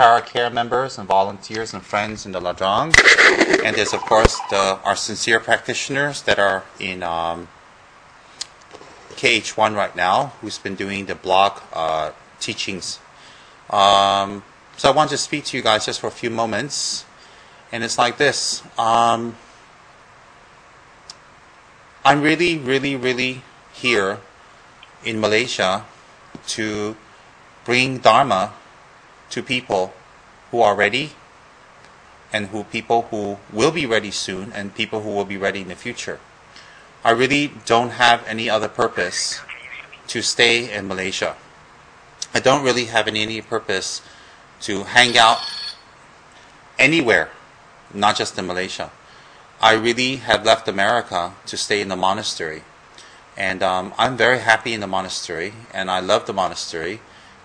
our care members and volunteers and friends in the Ladrang. And there's, of course, our sincere practitioners that are in KH1 right now, who's been doing the blog teachings. So I want to speak to you guys just for a few moments. And it's like this. I'm really, really, really here in Malaysia to bring Dharma to people who are ready, and who people who will be ready soon, and people who will be ready in the future. I really don't have any other purpose to stay in Malaysia. I don't really have any purpose to hang out anywhere, not just in Malaysia. I really have left America to stay in the monastery. And I'm very happy in the monastery, and I love the monastery.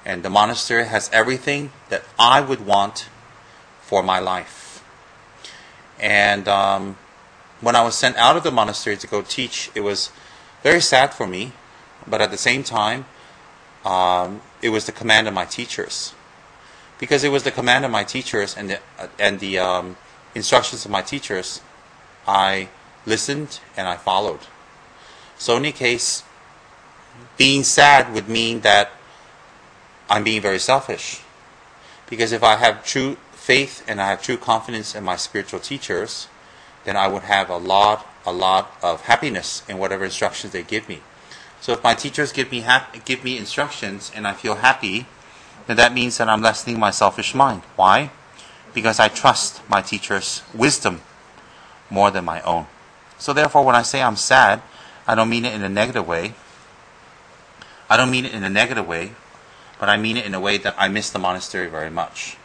And the monastery has everything that I would want for my life. And when I was sent out of the monastery to go teach, it was very sad for me. But at the same time, it was the command of my teachers. Because it was the command of my teachers and the instructions of my teachers, I listened and I followed. So in any case, being sad would mean that I'm being very selfish. Because if I have true faith and I have true confidence in my spiritual teachers, then I would have a lot of happiness in whatever instructions they give me. So if my teachers give me instructions and I feel happy, then that means that I'm lessening my selfish mind. Why? Because I trust my teachers' wisdom more than my own. So therefore, when I say I'm sad, I don't mean it in a negative way. I don't mean it in a negative way. But I mean it in a way that I miss the monastery very much.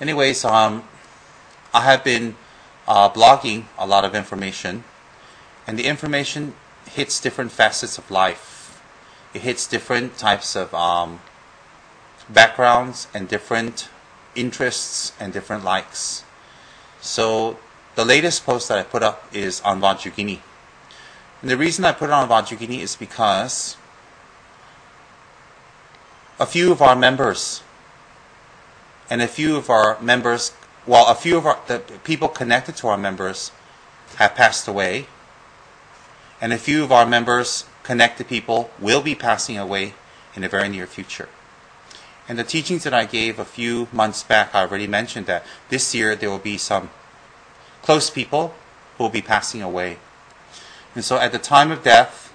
Anyways, I have been blogging a lot of information, and the information hits different facets of life. It hits different types of backgrounds and different interests and different likes. So the latest post that I put up is on Vajrayogini. And the reason I put it on Vajrayogini is because the people connected to our members have passed away, and a few of our members connected people will be passing away in the very near future. And the teachings that I gave a few months back, I already mentioned that this year there will be some close people who will be passing away. And so at the time of death,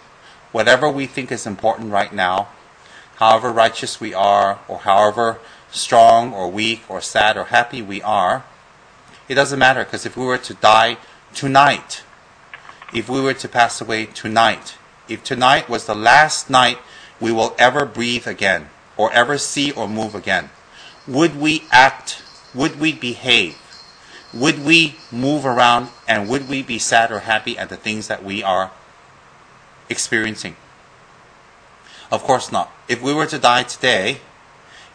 whatever we think is important right now, however righteous we are, or however strong or weak or sad or happy we are, it doesn't matter, because if we were to die tonight, if we were to pass away tonight, if tonight was the last night we will ever breathe again, or ever see or move again, would we act, would we behave, would we move around, and would we be sad or happy at the things that we are experiencing? Of course not. If we were to die today,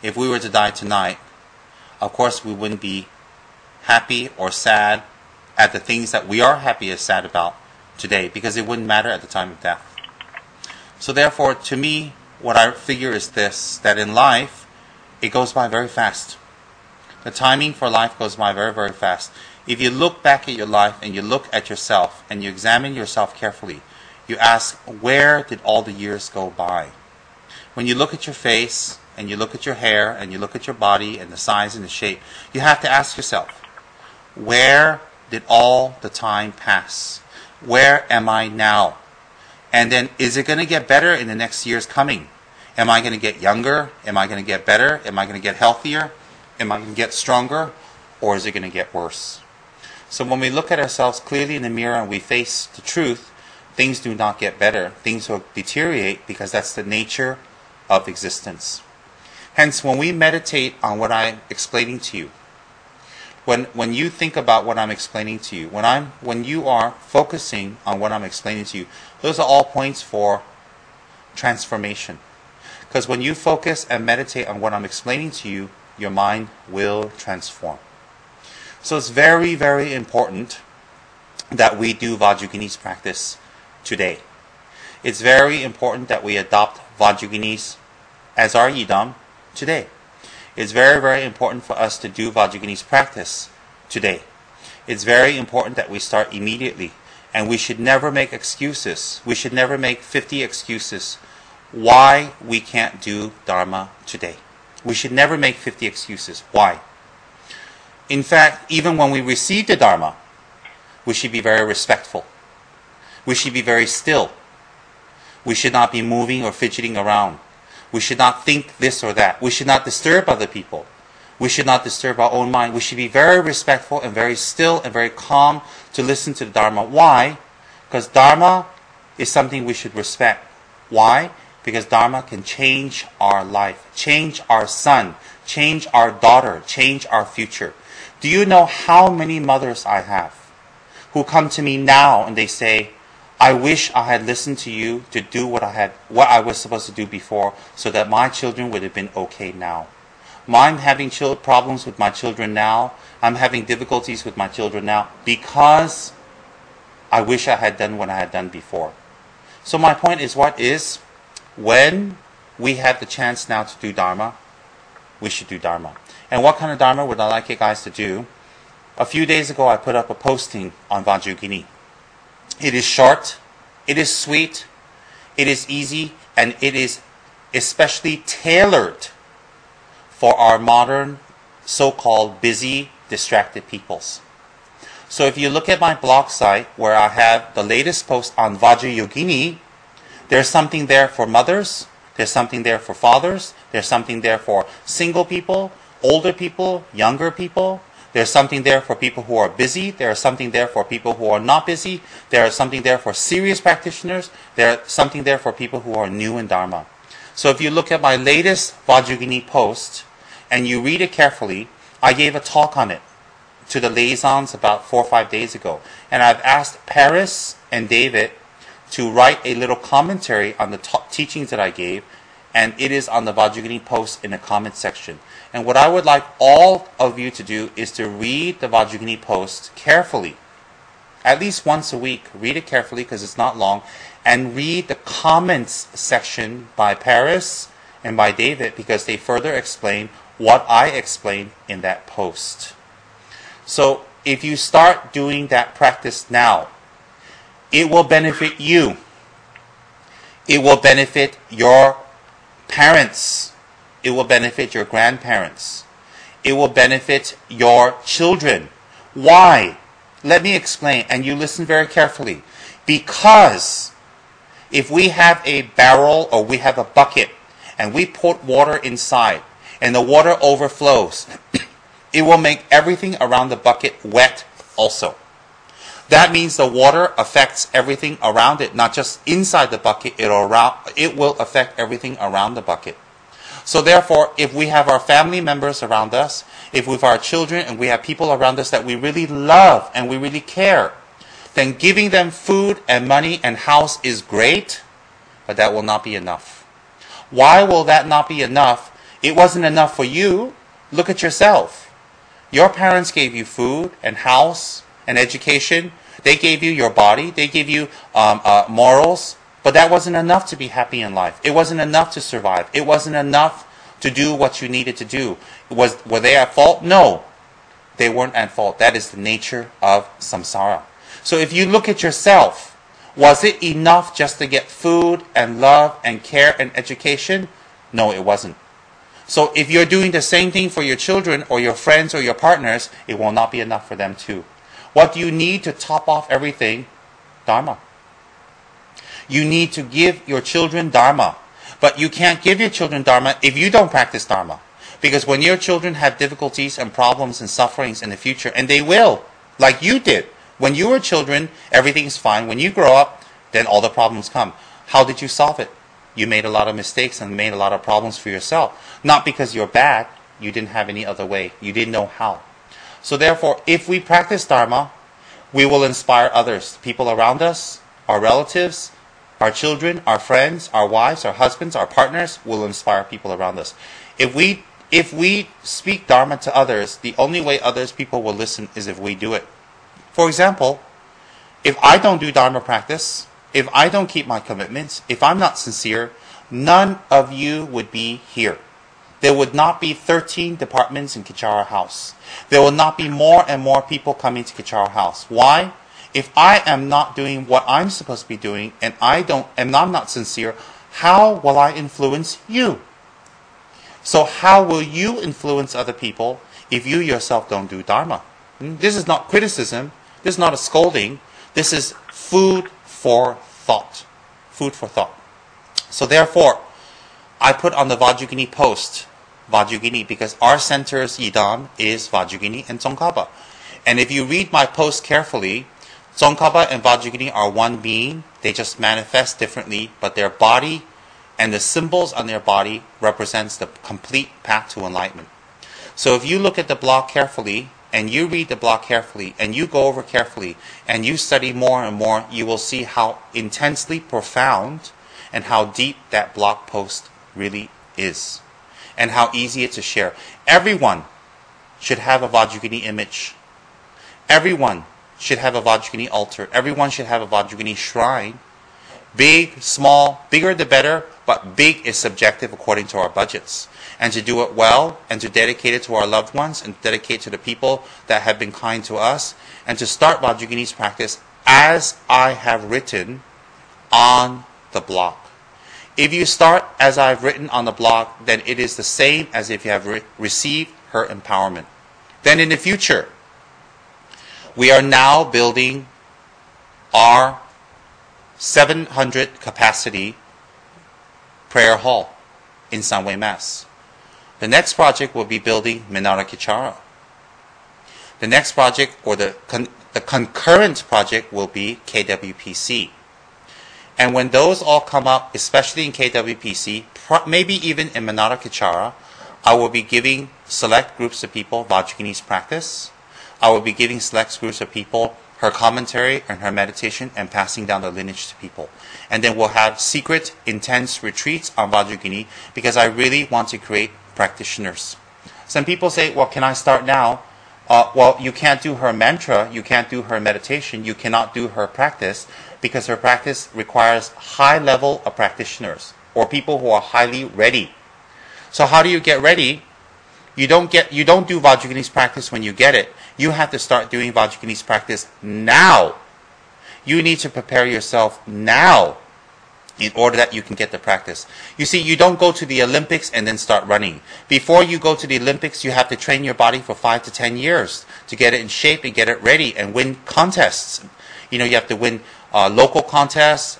if we were to die tonight, of course we wouldn't be happy or sad at the things that we are happy or sad about today, because it wouldn't matter at the time of death. So therefore, to me, what I figure is this, that in life, it goes by very fast. The timing for life goes by very, very fast. If you look back at your life and you look at yourself and you examine yourself carefully, you ask, where did all the years go by? When you look at your face, and you look at your hair, and you look at your body, and the size and the shape, you have to ask yourself, where did all the time pass? Where am I now? And then, is it going to get better in the next years coming? Am I going to get younger? Am I going to get better? Am I going to get healthier? Am I going to get stronger? Or is it going to get worse? So when we look at ourselves clearly in the mirror and we face the truth, things do not get better. Things will deteriorate, because that's the nature of existence. Hence, when we meditate on what I'm explaining to you, when you think about what I'm explaining to you, when you are focusing on what I'm explaining to you, those are all points for transformation. Because when you focus and meditate on what I'm explaining to you, your mind will transform. So it's very, very important that we do Vajrayogini's practice today. It's very important that we adopt Vajrayogini's as our Yidam today. It's very, very important for us to do Vajrayogini's practice today. It's very important that we start immediately. And we should never make excuses. We should never make 50 excuses why we can't do Dharma today. We should never make 50 excuses. Why? In fact, even when we receive the Dharma, we should be very respectful. We should be very still. We should not be moving or fidgeting around. We should not think this or that. We should not disturb other people. We should not disturb our own mind. We should be very respectful and very still and very calm to listen to the Dharma. Why? Because Dharma is something we should respect. Why? Because Dharma can change our life, change our son, change our daughter, change our future. Do you know how many mothers I have who come to me now and they say, I wish I had listened to you to do what I was supposed to do before so that my children would have been okay now. I'm having problems with my children now. I'm having difficulties with my children now because I wish I had done what I had done before. So my point is when we have the chance now to do Dharma, we should do Dharma. And what kind of Dharma would I like you guys to do? A few days ago, I put up a posting on Vajrayogini. It is short, it is sweet, it is easy, and it is especially tailored for our modern, so-called busy, distracted peoples. So if you look at my blog site, where I have the latest post on Vajrayogini, there's something there for mothers, there's something there for fathers, there's something there for single people, older people, younger people, there's something there for people who are busy, there's something there for people who are not busy, there's something there for serious practitioners, there's something there for people who are new in Dharma. So if you look at my latest Vajrayogini post, and you read it carefully, I gave a talk on it to the liaisons about 4 or 5 days ago. And I've asked Paris and David to write a little commentary on the teachings that I gave, and it is on the Vajrayogini post in the comment section. And what I would like all of you to do is to read the Vajrayogini post carefully, at least once a week. Read it carefully because it's not long, and read the comments section by Paris and by David because they further explain what I explained in that post. So if you start doing that practice now, it will benefit you. It will benefit your parents. It will benefit your grandparents. It will benefit your children. Why? Let me explain, and you listen very carefully. Because if we have a barrel or we have a bucket and we put water inside, and the water overflows, it will make everything around the bucket wet also. That means the water affects everything around it, not just inside the bucket, it will affect everything around the bucket. So therefore, if we have our family members around us, if we have our children and we have people around us that we really love and we really care, then giving them food and money and house is great, but that will not be enough. Why will that not be enough? It wasn't enough for you. Look at yourself. Your parents gave you food and house and education. They gave you your body. They gave you morals. But that wasn't enough to be happy in life. It wasn't enough to survive. It wasn't enough to do what you needed to do. Were they at fault? No. They weren't at fault. That is the nature of samsara. So if you look at yourself, was it enough just to get food and love and care and education? No, it wasn't. So if you're doing the same thing for your children or your friends or your partners, it will not be enough for them too. What do you need to top off everything? Dharma. You need to give your children Dharma. But you can't give your children Dharma if you don't practice Dharma. Because when your children have difficulties and problems and sufferings in the future, and they will, like you did. When you were children, everything's fine. When you grow up, then all the problems come. How did you solve it? You made a lot of mistakes and made a lot of problems for yourself. Not because you're bad. You didn't have any other way. You didn't know how. So therefore, if we practice Dharma, we will inspire others. People around us, our relatives, our children, our friends, our wives, our husbands, our partners will inspire people around us. If we speak Dharma to others, the only way people will listen is if we do it. For example, if I don't do Dharma practice, if I don't keep my commitments, if I'm not sincere, none of you would be here. There would not be 13 departments in Kechara House. There will not be more and more people coming to Kechara House. Why? If I am not doing what I'm supposed to be doing and I'm not sincere, how will I influence you? So how will you influence other people if you yourself don't do Dharma? This is not criticism. This is not a scolding. This is food for thought. Food for thought. So therefore, I put on the Vajragini post, Vajragini, because our center's Yidam is Vajragini and Tsongkapa. And if you read my post carefully, Tsongkapa and Vajragini are one being. They just manifest differently, but their body and the symbols on their body represents the complete path to enlightenment. So if you look at the blog carefully, and you read the blog carefully, and you go over carefully, and you study more and more, you will see how intensely profound and how deep that blog post really is, and how easy it's to share. Everyone should have a Vajragini image. Everyone should have a Vajragini altar. Everyone should have a Vajragini shrine. Big, small, bigger the better, but big is subjective according to our budgets. And to do it well, and to dedicate it to our loved ones, and dedicate to the people that have been kind to us, and to start Vajragini's practice as I have written on the blog. If you start as I've written on the blog, then it is the same as if you have received her empowerment. Then in the future, we are now building our 700 capacity prayer hall in Sanway Mass. The next project will be building Minara Kichara. The next project, or the concurrent project, will be KWPC. And when those all come up, especially in KWPC, maybe even in Minara Kichara, I will be giving select groups of people Vajragini's practice. I will be giving select groups of people her commentary and her meditation and passing down the lineage to people. And then we'll have secret, intense retreats on Vajragini because I really want to create practitioners. Some people say, well, can I start now? Well, you can't do her mantra, you can't do her meditation, you cannot do her practice, because her practice requires high level of practitioners, or people who are highly ready. So how do you get ready? You don't do Vajragini's practice when you get it. You have to start doing Vajragini's practice now. You need to prepare yourself now in order that you can get the practice. You see, you don't go to the Olympics and then start running. Before you go to the Olympics, you have to train your body for 5 to 10 years to get it in shape and get it ready and win contests. You know, you have to win local contests,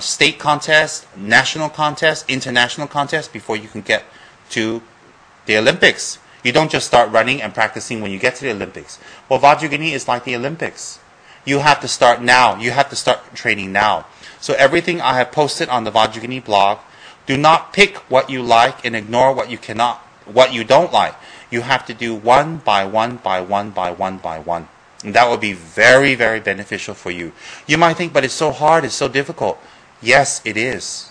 state contests, national contests, international contests before you can get to the Olympics. You don't just start running and practicing when you get to the Olympics. Well, Vajragini is like the Olympics. You have to start now. You have to start training now. So everything I have posted on the Vajragini blog, do not pick what you like and ignore what you don't like. You have to do one by one by one by one by one. And that will be very, very beneficial for you. You might think, but it's so hard, it's so difficult. Yes, it is.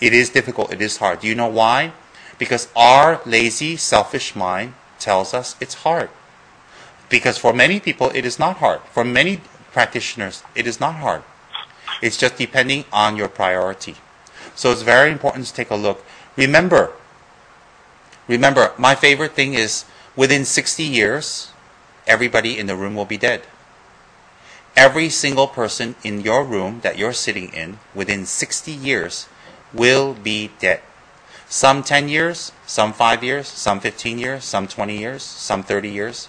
It is difficult, it is hard. Do you know why? Because our lazy, selfish mind tells us it's hard. Because for many people, it is not hard. For many practitioners, it is not hard. It's just depending on your priority. So it's very important to take a look. Remember, my favorite thing is within 60 years, everybody in the room will be dead. Every single person in your room that you're sitting in within 60 years will be dead. Some 10 years, some 5 years, some 15 years, some 20 years, some 30 years.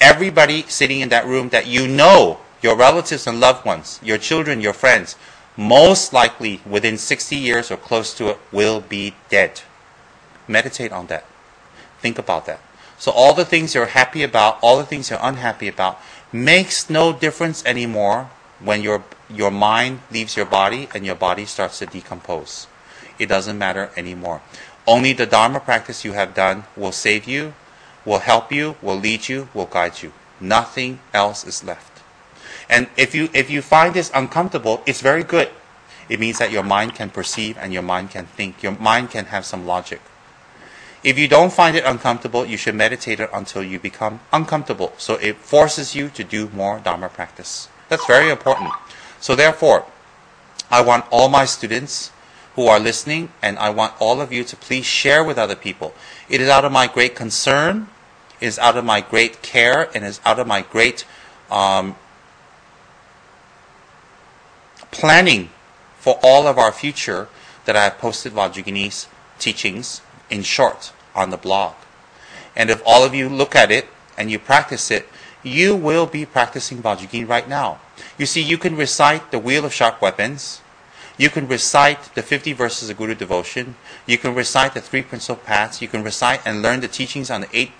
Everybody sitting in that room that you know, your relatives and loved ones, your children, your friends, most likely within 60 years or close to it will be dead. Meditate on that. Think about that. So all the things you're happy about, all the things you're unhappy about, makes no difference anymore when your mind leaves your body and your body starts to decompose. It doesn't matter anymore. Only the Dharma practice you have done will save you, will help you, will lead you, will guide you. Nothing else is left. And if you find this uncomfortable, it's very good. It means that your mind can perceive and your mind can think. Your mind can have some logic. If you don't find it uncomfortable, you should meditate it until you become uncomfortable. So it forces you to do more Dharma practice. That's very important. So therefore, I want all my students who are listening, and I want all of you to please share with other people. It is out of my great concern, it is out of my great care, and it is out of my great planning for all of our future that I have posted Vajrayogini's teachings in short on the blog. And if all of you look at it and you practice it, you will be practicing Vajrayogini right now. You see, you can recite the Wheel of Sharp Weapons, you can recite the 50 Verses of Guru Devotion, you can recite the Three Principle Paths, you can recite and learn the teachings on the 8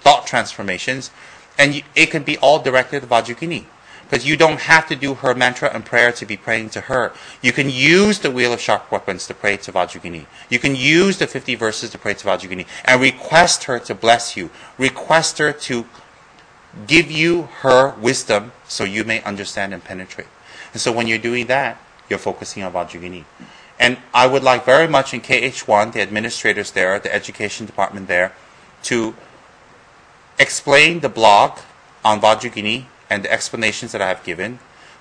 Thought Transformations, and it can be all directed at Vajrayogini. Because you don't have to do her mantra and prayer to be praying to her. You can use the Wheel of Sharp Weapons to pray to Vajrayogini. You can use the 50 Verses to pray to Vajrayogini. And request her to bless you. Request her to give you her wisdom so you may understand and penetrate. And so when you're doing that, you're focusing on Vajrayogini. And I would like very much in KH1, the administrators there, the education department there, to explain the blog on Vajrayogini and the explanations that I have given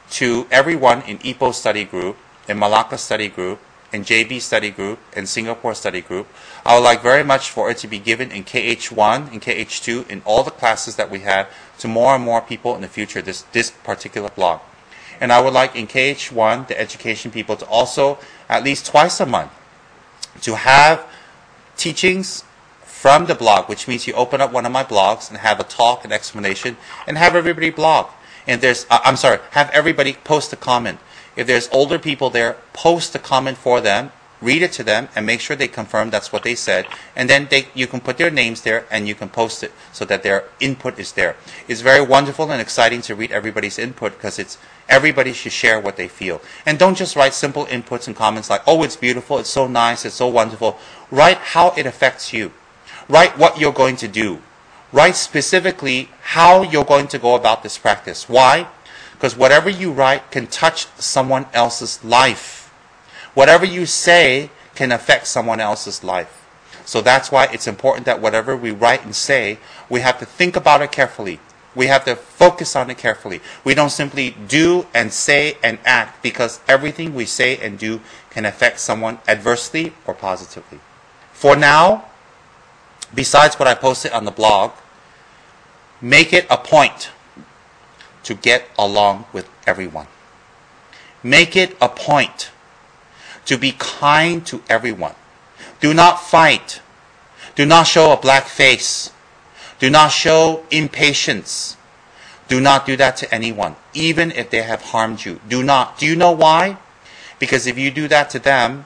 to everyone in Ipoh Study Group, in Malacca Study Group, in JB Study Group, in Singapore Study Group. I would like very much for it to be given in KH1, in KH2, in all the classes that we have to more and more people in the future, this particular blog. And I would like in KH1, the education people, to also, at least twice a month, to have teachings from the blog, which means you open up one of my blogs and have a talk and explanation and have everybody blog. And have everybody post a comment. If there's older people there, post a comment for them, read it to them, and make sure they confirm that's what they said. And then you can put their names there and you can post it so that their input is there. It's very wonderful and exciting to read everybody's input because everybody should share what they feel. And don't just write simple inputs and comments like, oh, it's beautiful, it's so nice, it's so wonderful. Write how it affects you. Write what you're going to do. Write specifically how you're going to go about this practice. Why? Because whatever you write can touch someone else's life. Whatever you say can affect someone else's life. So that's why it's important that whatever we write and say, we have to think about it carefully. We have to focus on it carefully. We don't simply do and say and act because everything we say and do can affect someone adversely or positively. For now, besides what I posted on the blog, make it a point to get along with everyone. Make it a point to be kind to everyone. Do not fight. Do not show a black face. Do not show impatience. Do not do that to anyone, even if they have harmed you. Do not. Do you know why? Because if you do that to them,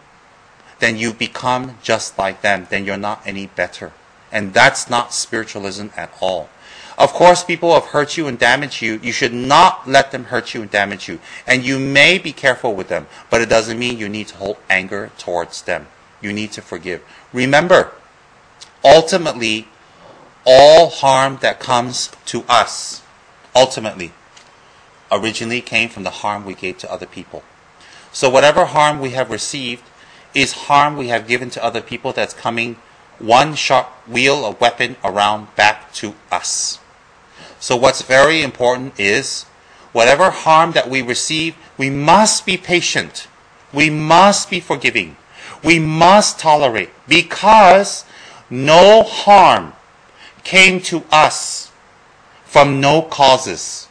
then you become just like them. Then you're not any better. And that's not spiritualism at all. Of course, people have hurt you and damaged you. You should not let them hurt you and damage you. And you may be careful with them, but it doesn't mean you need to hold anger towards them. You need to forgive. Remember, ultimately, all harm that comes to us, originally came from the harm we gave to other people. So whatever harm we have received is harm we have given to other people that's coming one sharp wheel of weapon around back to us. So what's very important is whatever harm that we receive, we must be patient. We must be forgiving. We must tolerate because no harm came to us from no causes.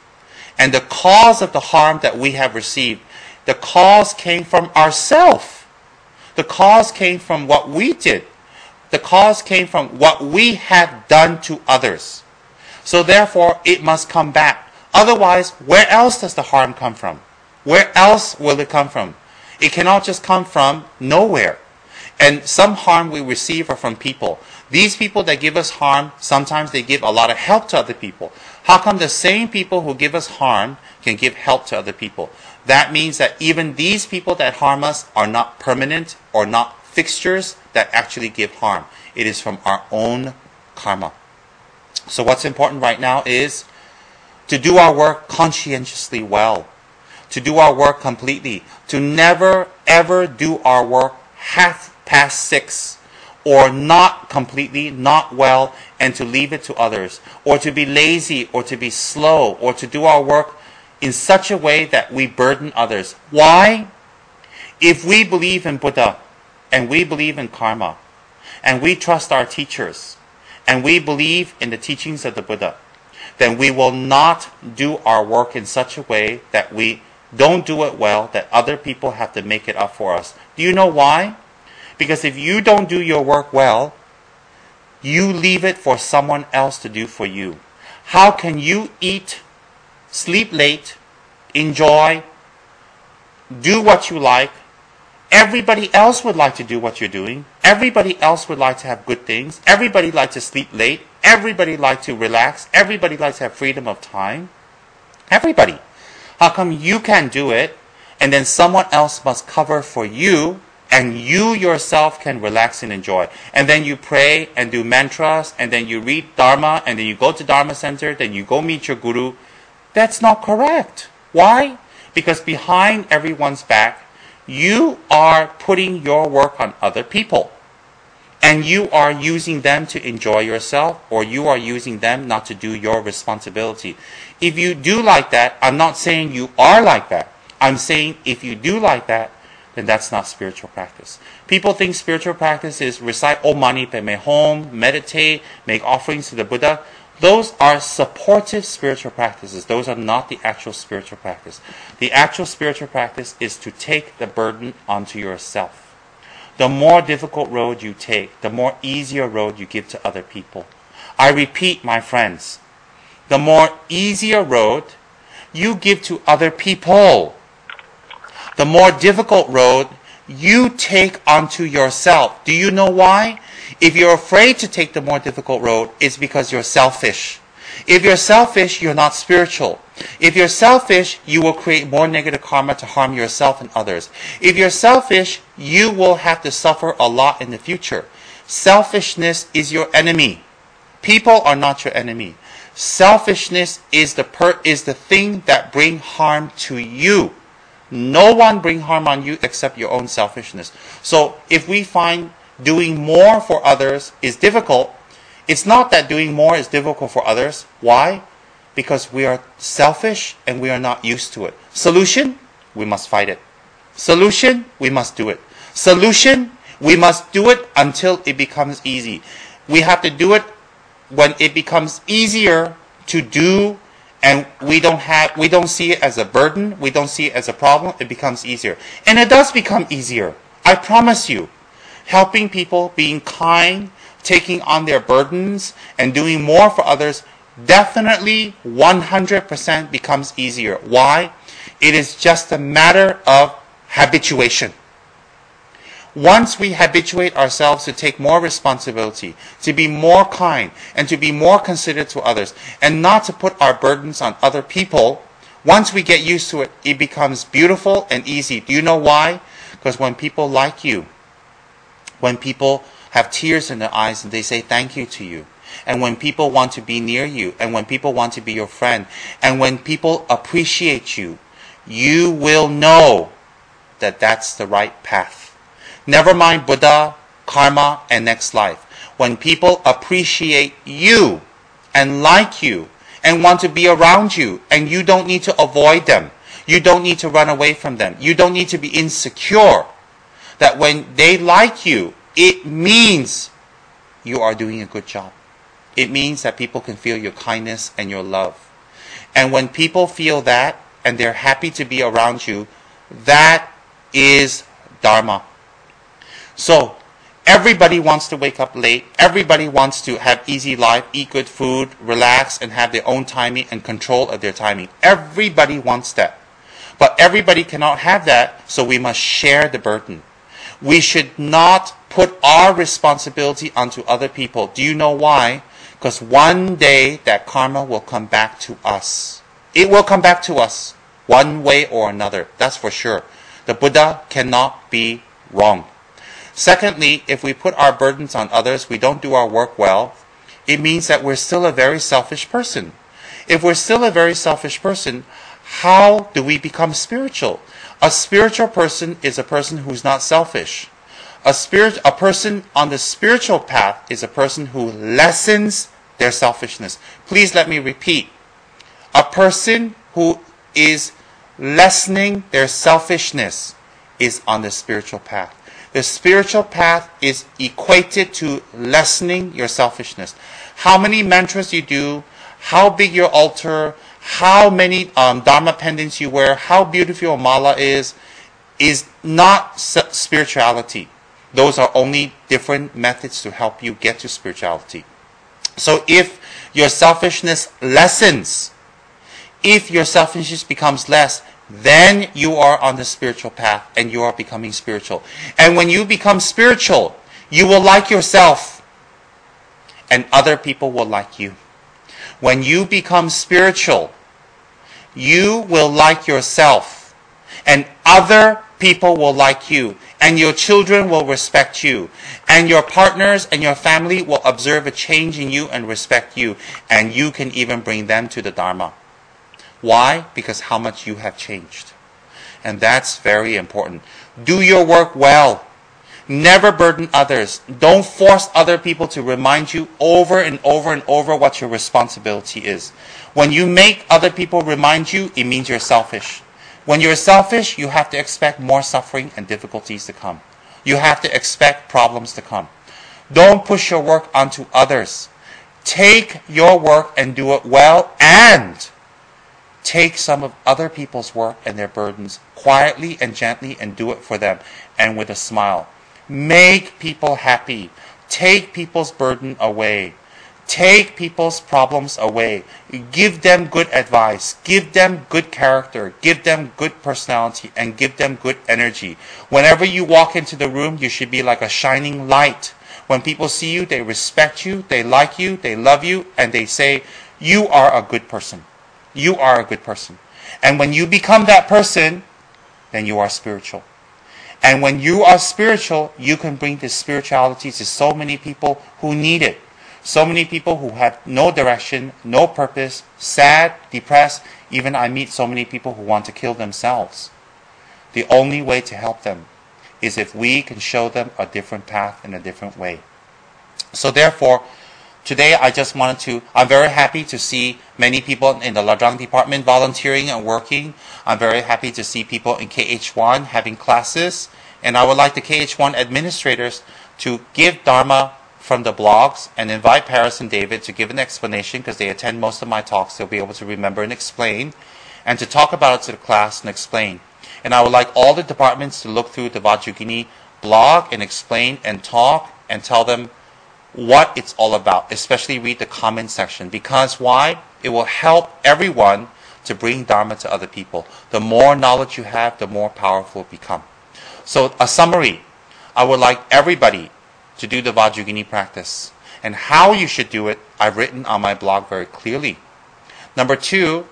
And the cause of the harm that we have received, the cause came from ourselves. The cause came from what we did. The cause came from what we have done to others. So therefore, it must come back. Otherwise, where else does the harm come from? Where else will it come from? It cannot just come from nowhere. And some harm we receive are from people. These people that give us harm, sometimes they give a lot of help to other people. How come the same people who give us harm can give help to other people? That means that even these people that harm us are not permanent or not fixtures that actually give harm. It is from our own karma. So what's important right now is to do our work conscientiously well, to do our work completely, to never ever do our work 6:30 or not completely, not well, and to leave it to others, or to be lazy, or to be slow, or to do our work in such a way that we burden others. Why? If we believe in Buddha, And we believe in karma. And we trust our teachers. And we believe in the teachings of the Buddha. Then we will not do our work in such a way that we don't do it well, that other people have to make it up for us. Do you know why? Because if you don't do your work well, you leave it for someone else to do for you. How can you eat, sleep late, enjoy, do what you like? Everybody else would like to do what you're doing. Everybody else would like to have good things. Everybody likes to sleep late. Everybody likes to relax. Everybody likes to have freedom of time. Everybody. How come you can't do it, and then someone else must cover for you, and you yourself can relax and enjoy? And then you pray and do mantras, and then you read Dharma, and then you go to Dharma Center, then you go meet your guru. That's not correct. Why? Because behind everyone's back, you are putting your work on other people. And you are using them to enjoy yourself, or you are using them not to do your responsibility. If you do like that, I'm not saying you are like that. I'm saying if you do like that, then that's not spiritual practice. People think spiritual practice is recite Om Mani Padme Hum, meditate, make offerings to the Buddha. Those are supportive spiritual practices. Those are not the actual spiritual practice. The actual spiritual practice is to take the burden onto yourself. The more difficult road you take, the more easier road you give to other people. I repeat, my friends, the more easier road you give to other people, the more difficult road you take onto yourself. Do you know why? If you're afraid to take the more difficult road, it's because you're selfish. If you're selfish, you're not spiritual. If you're selfish, you will create more negative karma to harm yourself and others. If you're selfish, you will have to suffer a lot in the future. Selfishness is your enemy. People are not your enemy. Selfishness is the thing that brings harm to you. No one brings harm on you except your own selfishness. So if we find doing more for others is difficult, it's not that doing more is difficult for others. Why? Because we are selfish and we are not used to it. Solution? We must fight it. Solution? We must do it. Solution? We must do it until it becomes easy. We have to do it when it becomes easier to do, and we don't see it as a burden, we don't see it as a problem, it becomes easier. And it does become easier. I promise you. Helping people, being kind, taking on their burdens, and doing more for others definitely 100% becomes easier. Why? It is just a matter of habituation. Once we habituate ourselves to take more responsibility, to be more kind, and to be more considerate to others, and not to put our burdens on other people, once we get used to it, it becomes beautiful and easy. Do you know why? Because when people like you, when people have tears in their eyes and they say thank you to you, and when people want to be near you, and when people want to be your friend, and when people appreciate you, you will know that that's the right path. Never mind Buddha, karma, and next life. When people appreciate you, and like you, and want to be around you, and you don't need to avoid them, you don't need to run away from them, you don't need to be insecure, that when they like you, it means you are doing a good job. It means that people can feel your kindness and your love. And when people feel that, and they're happy to be around you, that is Dharma. So, everybody wants to wake up late. Everybody wants to have easy life, eat good food, relax, and have their own timing and control of their timing. Everybody wants that. But everybody cannot have that, so we must share the burden. We should not put our responsibility onto other people. Do you know why? Because one day that karma will come back to us. It will come back to us one way or another. That's for sure. The Buddha cannot be wrong. Secondly, if we put our burdens on others, we don't do our work well, it means that we're still a very selfish person. If we're still a very selfish person, how do we become spiritual? A spiritual person is a person who's not selfish. A person on the spiritual path is a person who lessens their selfishness. Please let me repeat. A person who is lessening their selfishness is on the spiritual path. The spiritual path is equated to lessening your selfishness. How many mantras you do, how big your altar, how many Dharma pendants you wear, how beautiful your mala is not spirituality. Those are only different methods to help you get to spirituality. So if your selfishness lessens, if your selfishness becomes less, then you are on the spiritual path and you are becoming spiritual. And when you become spiritual, you will like yourself and other people will like you. When you become spiritual, you will like yourself and other people will like you, and your children will respect you, and your partners and your family will observe a change in you and respect you, and you can even bring them to the Dharma. Why? Because how much you have changed. And that's very important. Do your work well. Never burden others. Don't force other people to remind you over and over and over what your responsibility is. When you make other people remind you, it means you're selfish. When you're selfish, you have to expect more suffering and difficulties to come. You have to expect problems to come. Don't push your work onto others. Take your work and do it well, and take some of other people's work and their burdens quietly and gently and do it for them and with a smile. Make people happy. Take people's burden away. Take people's problems away. Give them good advice. Give them good character. Give them good personality and give them good energy. Whenever you walk into the room, you should be like a shining light. When people see you, they respect you, they like you, they love you, and they say, you are a good person. You are a good person. And when you become that person, then you are spiritual. And when you are spiritual, you can bring this spirituality to so many people who need it. So many people who have no direction, no purpose, sad, depressed. Even I meet so many people who want to kill themselves. The only way to help them is if we can show them a different path and a different way. So therefore, today I'm very happy to see many people in the Ladrang department volunteering and working. I'm very happy to see people in KH1 having classes. And I would like the KH1 administrators to give Dharma from the blogs and invite Paris and David to give an explanation, because they attend most of my talks. They'll be able to remember and explain, and to talk about it to the class and explain. And I would like all the departments to look through the Vajrayogini blog and explain and talk and tell them what it's all about, especially read the comment section. Because why? It will help everyone to bring Dharma to other people. The more knowledge you have, the more powerful it becomes. So a summary, I would like everybody to do the Vajrayogini practice. And how you should do it, I've written on my blog very clearly. Number two,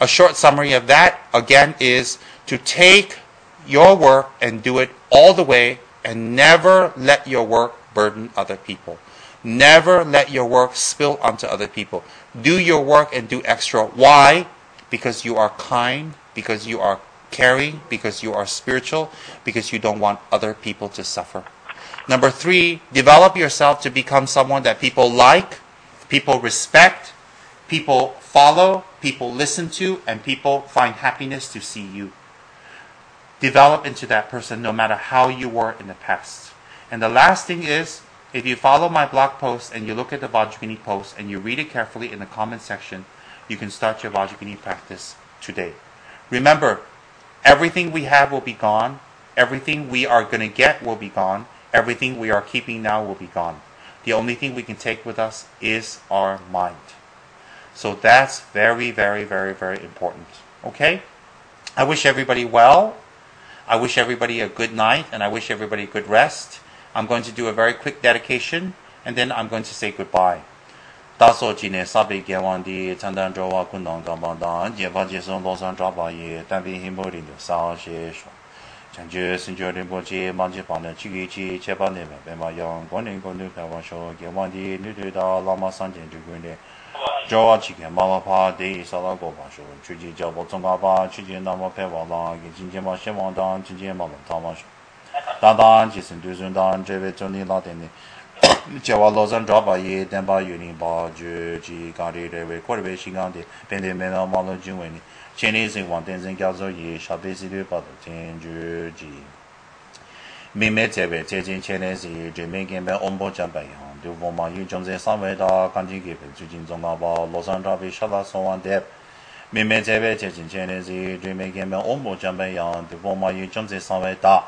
a short summary of that, again, is to take your work and do it all the way, and never let your work burden other people. Never let your work spill onto other people. Do your work and do extra. Why? Because you are kind, because you are caring, because you are spiritual, because you don't want other people to suffer. Number three, develop yourself to become someone that people like, people respect, people follow, people listen to, and people find happiness to see you. Develop into that person no matter how you were in the past. And the last thing is, if you follow my blog post and you look at the Vajrayogini post and you read it carefully in the comment section, you can start your Vajrayogini practice today. Remember, everything we have will be gone. Everything we are going to get will be gone. Everything we are keeping now will be gone. The only thing we can take with us is our mind. So that's very, very, very, very important. Okay? I wish everybody well. I wish everybody a good night, and I wish everybody a good rest. I'm going to do a very quick dedication, and then I'm going to say goodbye. Daso Jine Sabi Gewandi Tandan Joa Kundan Gambandan Yevajisan Losan Jabaye Tambi Himorin Sa Sheshwa. Chinese in one dancing gazo ye shall be seated by the 10 Juji. Mime tebe tetin chenezi de megimbe ombo jabayon de voma yu jomze sameda kanji given to Jinzongaba, Losandra Vishala Soan Deb. Mime tebe tetin chenezi de megimbe ombo jabayon de voma yu jomze sameda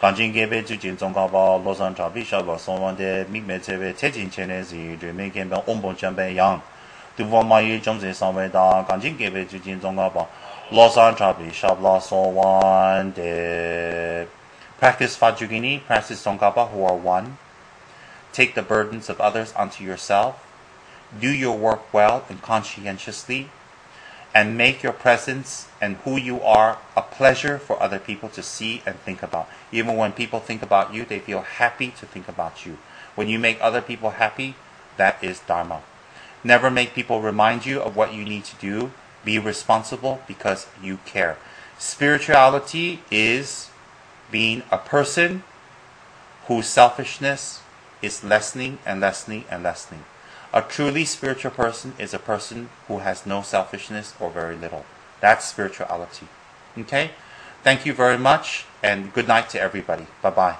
kanji given to Jinzongaba, Losandra Vishala Soan Deb. Mime tebe tetin chenezi de megimbe ombo jabayon de voma yu jomze sameda kanji given to Jinzongaba, Losandra Vishala Soan Deb. Practice Vajrayogini, practice Tsongkapa, who are one. Take the burdens of others unto yourself. Do your work well and conscientiously. And make your presence and who you are a pleasure for other people to see and think about. Even when people think about you, they feel happy to think about you. When you make other people happy, that is Dharma. Never make people remind you of what you need to do. Be responsible because you care. Spirituality is being a person whose selfishness is lessening and lessening and lessening. A truly spiritual person is a person who has no selfishness or very little. That's spirituality. Okay? Thank you very much and good night to everybody. Bye-bye.